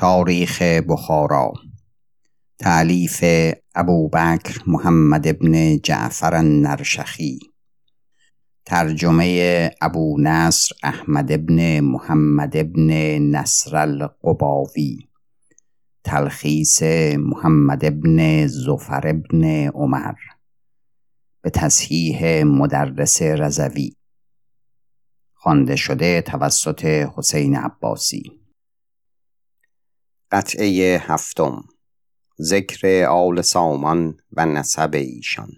تاریخ بخارا، تألیف ابو بکر محمد ابن جعفر نرشخی، ترجمه ابو نصر احمد ابن محمد ابن نصر القباوی، تلخیص محمد ابن زفر ابن عمر، به تصحیح مدرس رضوی، خوانده شده توسط حسین عباسی. قطعه هفتم، ذکر آل سامان و نسب ایشان.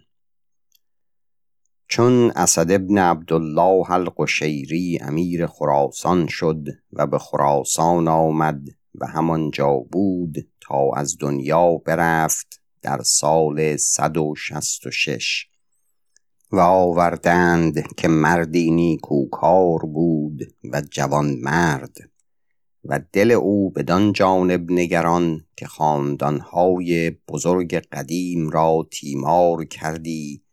چون اسد ابن عبدالله القشيري امیر خراسان شد و به خراسان آمد و همانجا بود تا از دنیا برفت در سال 166 و آوردند که مردی نیکوکار بود و جوان مرد و دل او بدان جانب نگران که خاندانهای بزرگ قدیم را تیمار کردی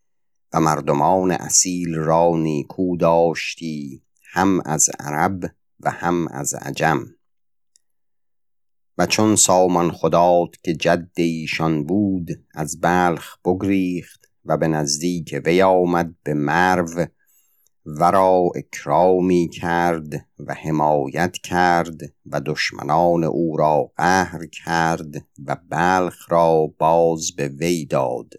و مردمان اصیل را نیکو داشتی، هم از عرب و هم از عجم. و چون سامان خداد که جد ایشان بود از بلخ بگریخت و به نزدیک وی آمد به مرو، ورا اکرامی کرد و حمایت کرد و دشمنان او را قهر کرد و بلخ را باز به وی داد.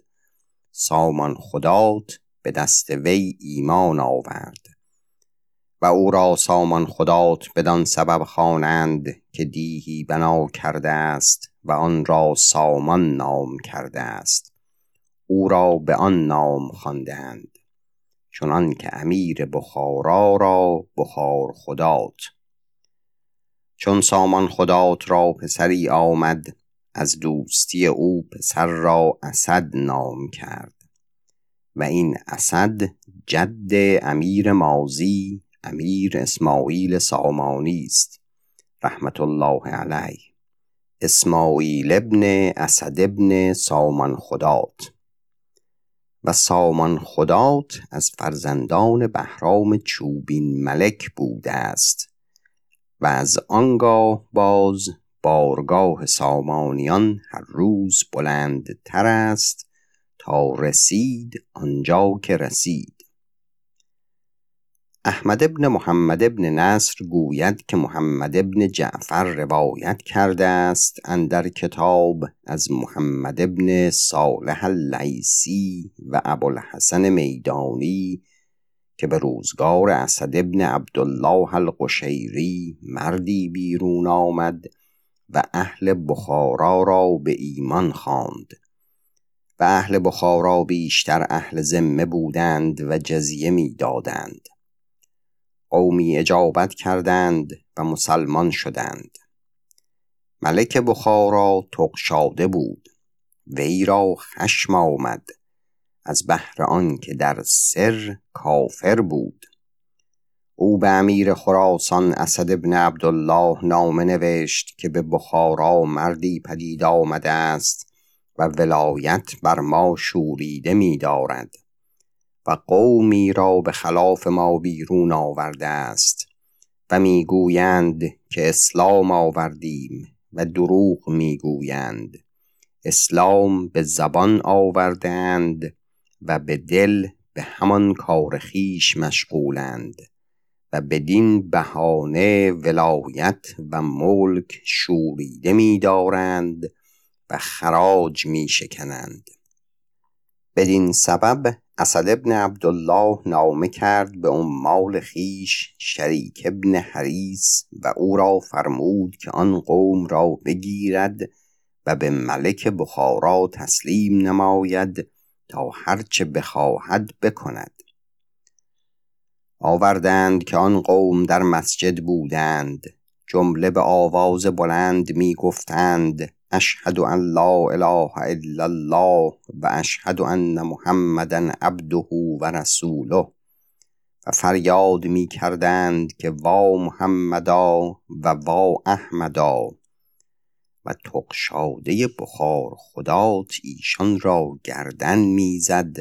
سامان خدات به دست وی ایمان آورد و او را سامان خدات بدان سبب خوانند که دیهی بنا کرده است و آن را سامان نام کرده است، او را به آن نام خواندند، چنان که امیر بخارا را بخار خدات. چون سامان خدات را پسری آمد، از دوستی او پسر را اسد نام کرد و این اسد جد امیر ماضی، امیر اسماعیل سامانی است رحمت الله علیه، اسماعیل ابن اسد ابن سامان خدات. و سامان خدات از فرزندان بهرام چوبین ملک بوده است و از آنگاه باز بارگاه سامانیان هر روز بلندتر است تا رسید آنجا که رسید. احمد ابن محمد ابن نصر گوید که محمد ابن جعفر روایت کرده است اندر کتاب از محمد ابن صالح العیسی و ابوالحسن میدانی که به روزگار اسد ابن عبدالله القشيري مردی بیرون آمد و اهل بخارا را به ایمان خواند و اهل بخارا بیشتر اهل ذمه بودند و جزیه می دادند. قومی اجابت کردند و مسلمان شدند. ملک بخارا طغشاده بود، وی را خشم آمد از بهر آن که در سر کافر بود. او به امیر خراسان اسد ابن عبدالله نامه نوشت که به بخارا مردی پدید آمده است و ولایت بر ما شوریده می دارد و قومی را به خلاف ما بیرون آورده است و میگویند که اسلام آوردیم و دروغ میگویند، اسلام به زبان آوردند و به دل به همان کار خویش مشغولند و بدین بهانه ولایت و ملک شوریده می‌دارند و خراج می‌شکنند. بدین سبب اسد ابن عبدالله نامه کرد به عمال خیش شریک ابن حریس و او را فرمود که آن قوم را بگیرد و به ملک بخارا تسلیم نماید تا هرچه بخواهد بکند. آوردند که آن قوم در مسجد بودند، جمله به آواز بلند می گفتند اشهد ان لا اله الا الله و اشهد ان محمدن عبده و رسوله، و فریاد می کردند که وا محمدا و وا احمدا. و طغشاده بخار خدات ایشان را گردن می زد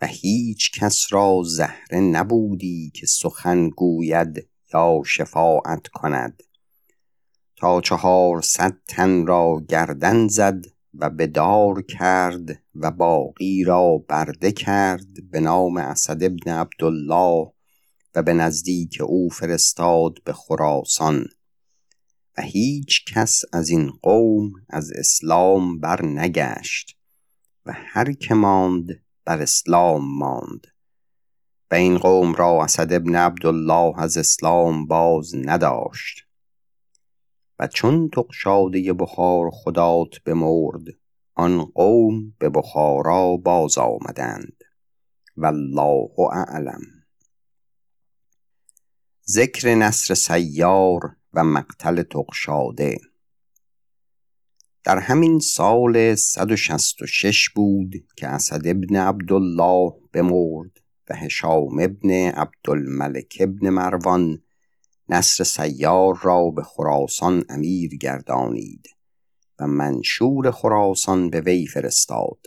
و هیچ کس را زهره نبودی که سخن گوید یا شفاعت کند، تا 400 تن را گردن زد و به دار کرد و باقی را برده کرد به نام اسد ابن عبدالله و به نزدیک او فرستاد به خراسان و هیچ کس از این قوم از اسلام بر نگشت و هر که ماند بر اسلام ماند و این قوم را اسد ابن عبدالله از اسلام باز نداشت. و چون طغشاده بخار خدات بمرد آن قوم به بخارا باز آمدند. والله اعلم. ذکر نصر سیار و مقتل طغشاده. در همین سال 166 بود که اسد ابن عبدالله بمرد و هشام ابن عبدالملک ابن مروان نصر سیار را به خراسان امیر گردانید و منشور خراسان به وی فرستاد.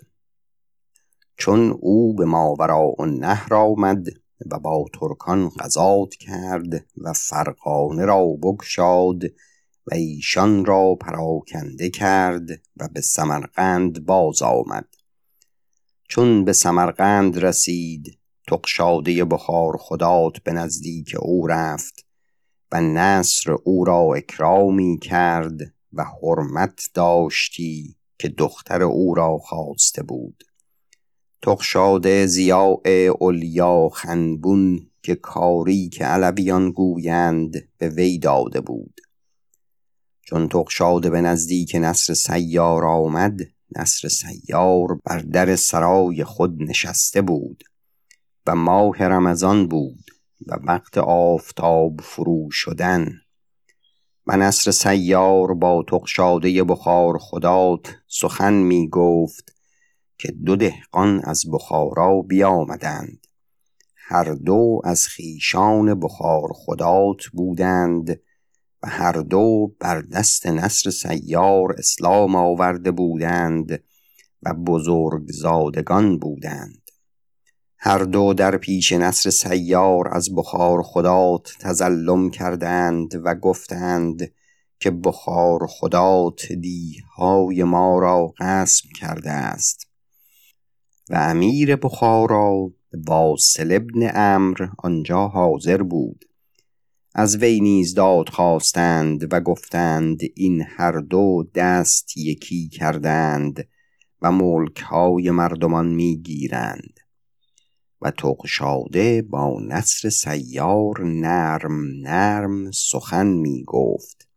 چون او به ماوراءالنهر آمد و با ترکان غزات کرد و فرغانه را بگشاد و ایشان را پراکنده کرد و به سمرقند باز آمد. چون به سمرقند رسید طغشاده بخار خدات به نزدیک او رفت و نصر او را اکرامی کرد و حرمت داشتی که دختر او را خواسته بود. طغشاده ضیاء علیا خنبون که کاری که علویان گویند به وی داده بود. چون طغشاده به نزدیک نصر سیار آمد، نصر سیار بر در سرای خود نشسته بود و ماه رمضان بود و وقت آفتاب فرو شدن و نصر سیار با طغشاده بخار خدات سخن می گفت که دو دهقان از بخارا بیامدند، هر دو از خیشان بخار خدات بودند و هر دو بر دست نصر سیار اسلام آورده بودند و بزرگزادگان بودند. هر دو در پیش نصر سیار از بخار خدات تظلم کردند و گفتند که بخار خدات دیهای ما را غصب کرده است. و امیر بخارا واسل ابن عمر آنجا حاضر بود. از وی نیز داد خواستند و گفتند این هر دو دست یکی کردند و ملک‌های مردمان می‌گیرند. و طغشاده با نصر سیار نرم سخن می گفت.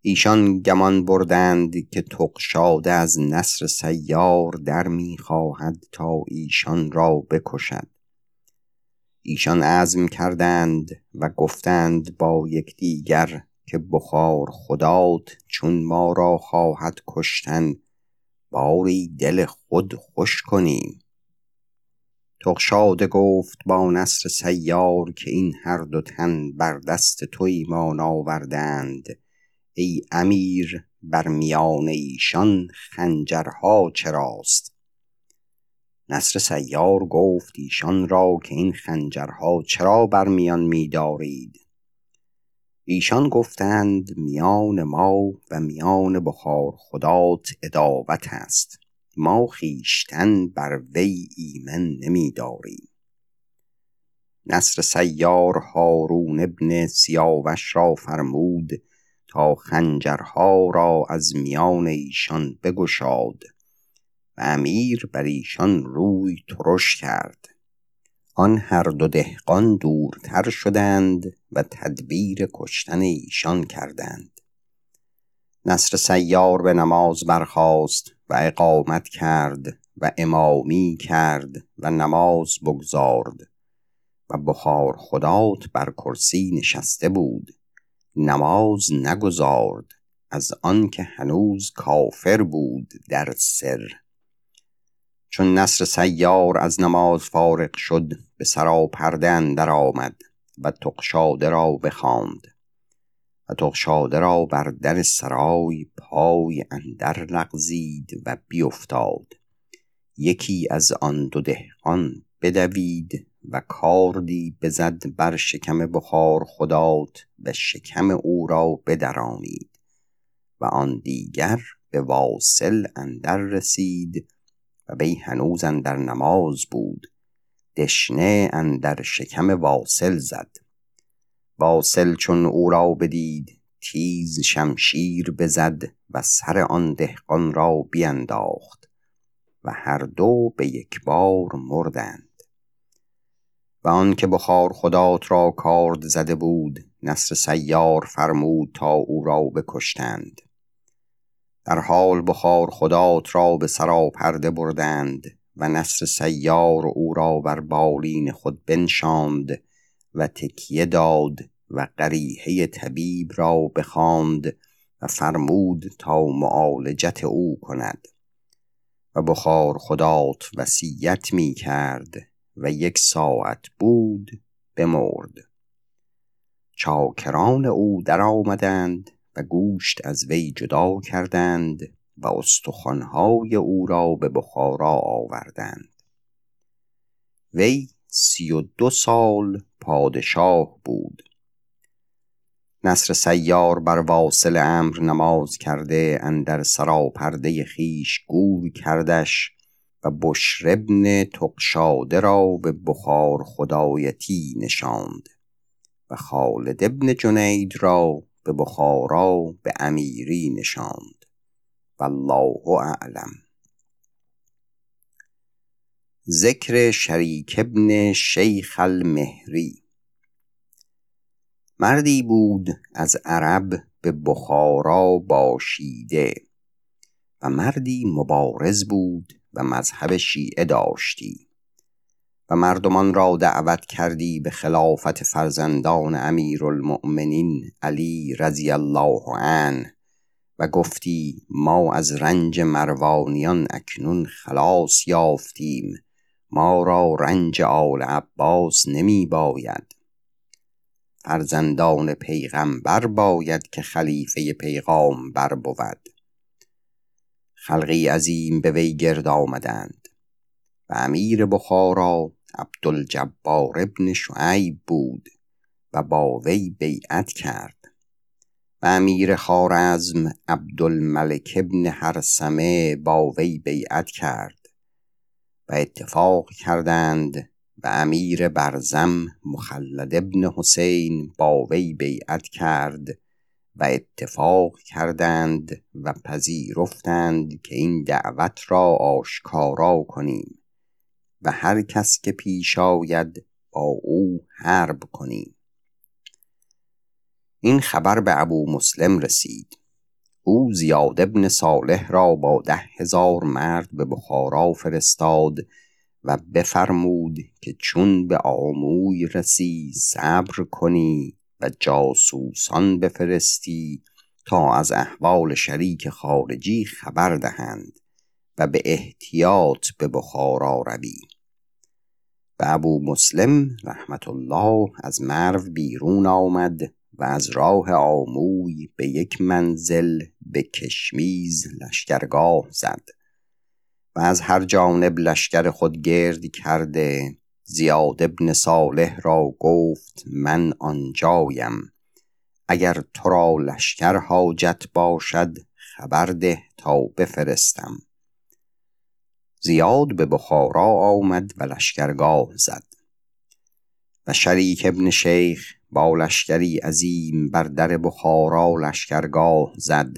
ایشان گمان بردند که طغشاده از نصر سیار در می خواهد تا ایشان را بکشد. ایشان عزم کردند و گفتند با یکدیگر که بخار خدات چون ما را خواهد کشتن باری دل خود خوش کنیم. طغشاده گفت با نصر سیار که این هر دو تن بر دست تو ایمان آوردند، ای امیر بر میان ایشان خنجرها چراست؟ نصر سیار گفت ایشان را که این خنجرها چرا بر میان می‌دارید؟ ایشان گفتند میان ما و میان بخار خدات عداوت است، ما خیشتن بر وی ایمن نمی داریم. نصر سیار هارون ابن سیاوش را فرمود تا خنجرها را از میان ایشان بگشاد و امیر بر ایشان روی ترش کرد. آن هر دو دهقان دورتر شدند و تدبیر کشتن ایشان کردند. نصر سیار به نماز برخاست و اقامت کرد و امامی کرد و نماز بگزارد و بخار خدات بر کرسی نشسته بود، نماز نگزارد از آن که هنوز کافر بود در سر. چون نصر سیار از نماز فارغ شد به سرا پرده اندر آمد و طغشاده را بخواند و طغشاده را بر در سرای پای اندر لغزید و بیفتاد. یکی از آن دو دهقان بدوید و کاردی بزد بر شکم بخار خدات و شکم او را بدرانید و آن دیگر به واسل اندر رسید و بی هنوز اندر نماز بود. دشنه اندر شکم واسل زد. واسل چون او را بدید تیز شمشیر بزد و سر آن دهقان را بینداخت و هر دو به یک بار مردند. و آن که بخار خدات را کارد زده بود نصر سیار فرمود تا او را بکشتند. در حال بخار خدات را به سراپرده بردند و نصر سیار او را بر بالین خود بنشاند و تکیه داد و قریحه طبیب را بخواند و فرمود تا معالجت او کند. و بخار خدات وصیت می کرد و 1 ساعت بود بمرد. چاکران او در آمدند و گوشت از وی جدا کردند و استخوان‌های او را به بخارا آوردند. وی 32 سال پادشاه بود. نصر سیار بر واصل امر نماز کرده اندر سراپرده خیش گور کردش و بشر ابن طغشاده را به بخار خدایتی نشاند و خالد ابن جنید را به بخارا به امیری نشاند. والله اعلم. ذکر شریک ابن شیخ المهری. مردی بود از عرب به بخارا باشیده و مردی مبارز بود و مذهب شیعه داشتی و مردمان را دعوت کردی به خلافت فرزندان امیرالمؤمنین علی رضی الله عنه و گفتی ما از رنج مروانیان اکنون خلاص یافتیم، ما را رنج آل عباس نمی باید. فرزندان پیغمبر باید که خلیفه پیغامبر بود. خلقی عظیم به وی گرد آمدند و امیر بخارا عبدالجبار بن شعیب بود و با وی بیعت کرد و امیر خوارزم عبدالملک بن هرسمه با وی بیعت کرد و اتفاق کردند و امیر برزم مخلد ابن حسین با وی بیعت کرد و اتفاق کردند و پذیرفتند که این دعوت را آشکارا کنیم و هر کس که پیش آید با او حرب کنیم. این خبر به ابو مسلم رسید. او زیاد ابن صالح را با 10,000 مرد به بخارا فرستاد و بفرمود که چون به آموی رسی صبر کنی و جاسوسان بفرستی تا از احوال شریک خارجی خبر دهند و به احتیاط به بخارا روی. و ابو مسلم رحمت الله از مرو بیرون آمد و از راه آموی به 1 منزل به کشمیز لشکرگاه زد و از هر جانب لشکر خود گرد کرده. زیاد ابن صالح را گفت من آنجایم، اگر تو را لشکر حاجت باشد خبر ده تا بفرستم. زیاد به بخارا آمد و لشکرگاه زد و شریک ابن شیخ با لشکری عظیم بر در بخارا لشکرگاه زد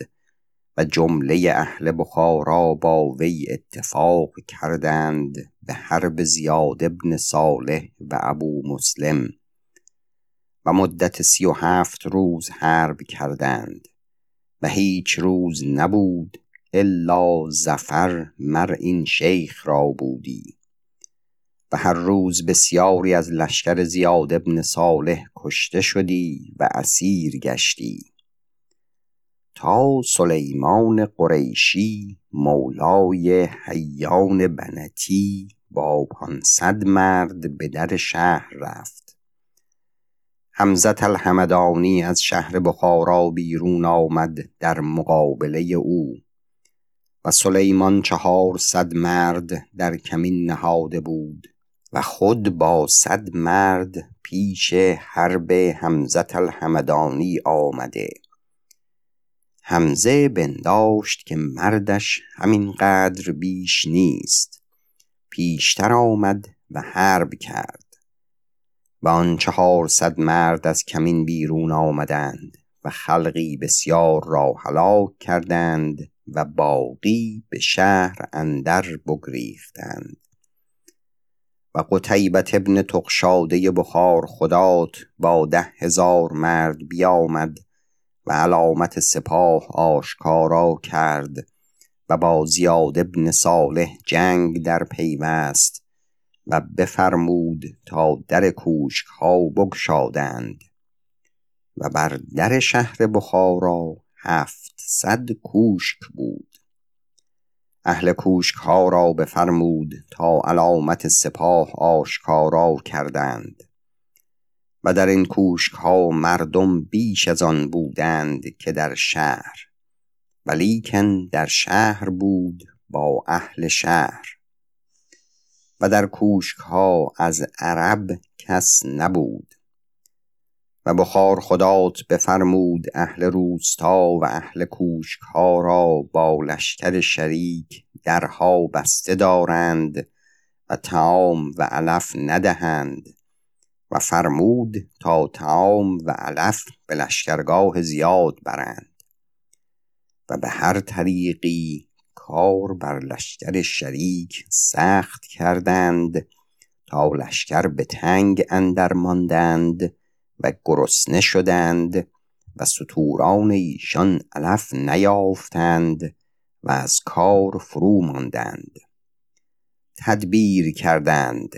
و جمله اهل بخارا با وی اتفاق کردند به حرب زیاد ابن صالح و ابو مسلم و مدت 37 روز حرب کردند و هیچ روز نبود الا ظفر مر این شیخ را بودی و هر روز بسیاری از لشکر زیاد ابن صالح کشته شدی و اسیر گشتی تا سلیمان قریشی مولای حیان بنتی با 500 مرد به در شهر رفت. حمزة الحمدانی از شهر بخارا بیرون آمد در مقابله او و سلیمان 400 مرد در کمین نهاده بود و خود با 100 مرد پیش حرب حمزة الحمدانی آمده. حمزه بنداشت که مردش همین قدر بیش نیست، پیشتر آمد و حرب کرد و آن 400 مرد از کمین بیرون آمدند و خلقی بسیار را هلاک کردند و باقی به شهر اندر بگریختند. و قتیبه ابن طغشاده بخار خدات با 10,000 مرد بیامد و علامت سپاه آشکارا کرد و با زیاد ابن صالح جنگ در پیوست و بفرمود تا در کوشک ها بگشادند و بر در شهر بخارا 700 کوشک بود. اهل کوشک ها را بفرمود تا علامت سپاه آشکارا کردند و در این کوشک ها مردم بیش از آن بودند که در شهر، ولیکن در شهر بود با اهل شهر، و در کوشک ها از عرب کس نبود. و بخار خدات بفرمود اهل روستا و اهل کوشک ها را با لشکر شریک درها بسته دارند و طعام و علف ندهند، و فرمود تا طعام و علف به لشکرگاه زیاد برند و به هر طریقی کار بر لشکر شریک سخت کردند تا لشکر به تنگ اندر ماندند و گرسنه شدند و ستوران ایشان علف نیافتند و از کار فرو ماندند. تدبیر کردند،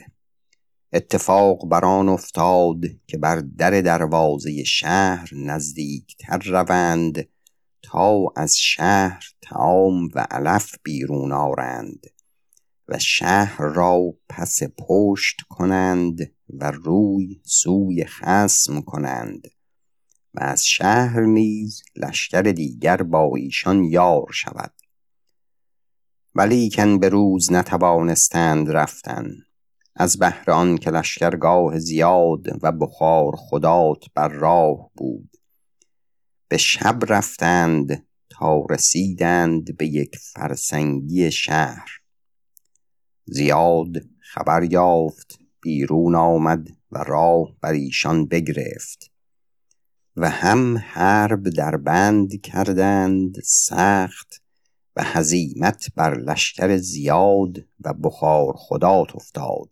اتفاق بران افتاد که بر در دروازه شهر نزدیکتر روند تا از شهر طعام و علف بیرون آرند و شهر را پس پشت کنند و روی سوی خصم کنند و از شهر نیز لشکر دیگر با ایشان یار شود. ولیکن به روز نتوانستند رفتن از بهر آن که لشکرگاه زیاد و بخار خدات بر راه بود. به شب رفتند تا رسیدند به یک فرسنگی شهر. زیاد خبر یافت، بیرون آمد و راه بر ایشان بگرفت و هم حرب در بند کردند سخت و هزیمت بر لشکر زیاد و بخار خدات افتاد.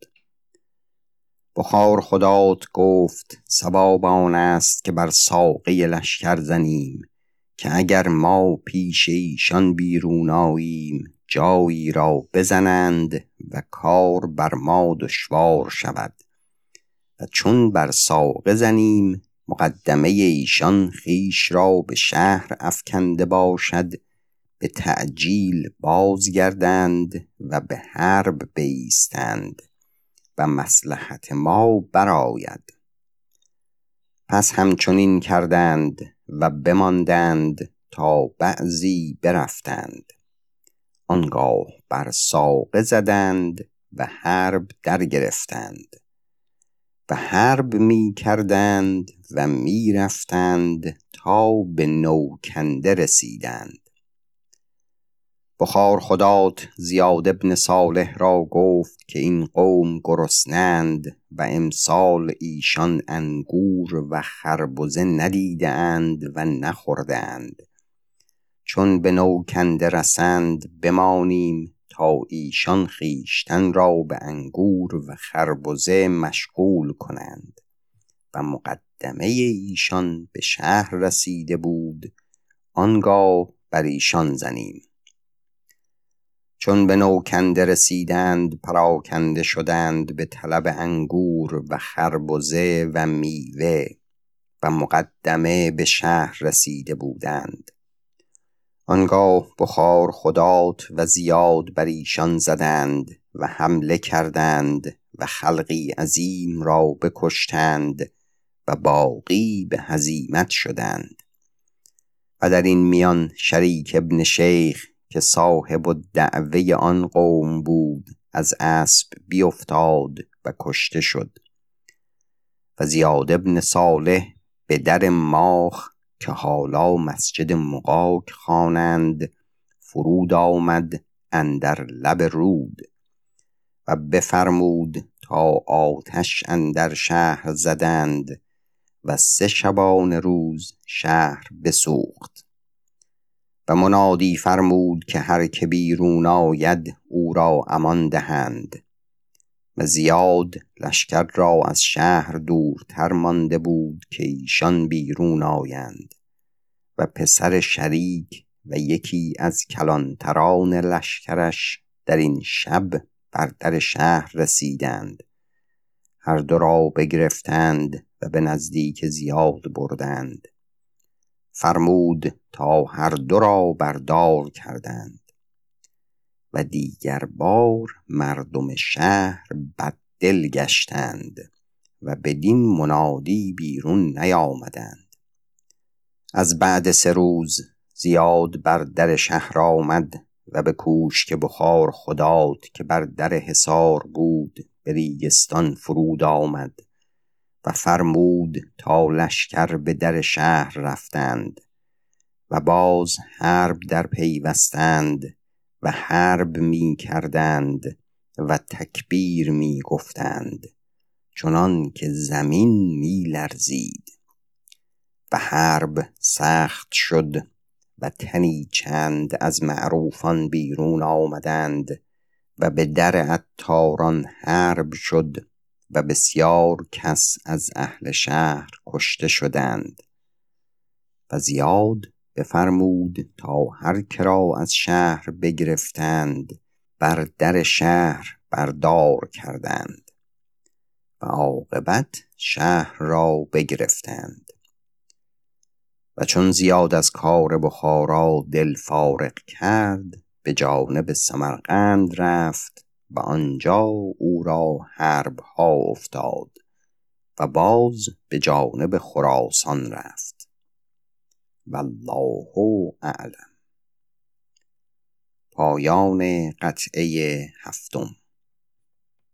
بخار خدات گفت صواب آن است که بر ساقی لشکر زنیم که اگر ما پیش ایشان بیرون آییم جایی را بزنند و کار بر ما دشوار شود، و چون بر ساقه زنیم مقدمه ایشان خیش را به شهر افکنده باشد، به تعجیل بازگردند و به حرب بیستند و مصلحت ما براید. پس همچنین کردند و بماندند تا بعضی برفتند. آنگاه بر ساقه زدند و حرب در گرفتند و حرب می کردند و می رفتند تا به نوکنده رسیدند. بخار خدات زیاد ابن صالح را گفت که این قوم گرسنند و امسال ایشان انگور و خربزه ندیدند و نخوردند. چون به نوکنده رسند بمانیم تا ایشان خیشتن را به انگور و خربزه مشغول کنند. و مقدمه ایشان به شهر رسیده بود، آنگاه بر ایشان زنیم. چون به نوکنده رسیدند پراکنده شدند به طلب انگور و خربزه و میوه و مقدمه به شهر رسیده بودند. آنگاه بخار خدات و زیاد بر ایشان زدند و حمله کردند و خلقی عظیم را بکشتند و باقی به هزیمت شدند. و در این میان شریک ابن شیخ که صاحب الدعوه آن قوم بود از اسب بیفتاد و کشته شد. و زیاد ابن صالح به در ماخ که حالا مسجد مقاک خوانند، فرود آمد اندر لب رود و بفرمود تا آتش اندر شهر زدند و 3 شبان روز شهر بسوخت. و منادی فرمود که هر که بیرون آید او را امان دهند. و زیاد لشکر را از شهر دورتر مانده بود که ایشان بیرون آیند و پسر شریک و یکی از کلانتران لشکرش در این شب بر در شهر رسیدند. هر دو را بگرفتند و به نزدیک زیاد بردند. فرمود تا هر دو را بردار کردند. و دیگر بار مردم شهر بددل گشتند و بدین منادی بیرون نیامدند. از بعد 3 روز زیاد بر در شهر آمد و به کوشک بخار خدات که بر در حصار بود به ریگستان فرود آمد و فرمود تا لشکر به در شهر رفتند و باز حرب در پیوستند و حرب می کردند و تکبیر می گفتند چنان که زمین می لرزید و حرب سخت شد و تنی چند از معروفان بیرون آمدند و به در عطاران حرب شد و بسیار کس از اهل شهر کشته شدند. و زیاد بفرمود تا هر که را از شهر بگرفتند بر در شهر بردار کردند و عاقبت شهر را بگرفتند. و چون زیاد از کار بخارا دل فارغ کرد به جانب سمرقند رفت و آنجا او را حرب ها افتاد و باز به جانب خراسان رفت. والله اعلم. پایان قطعه 7.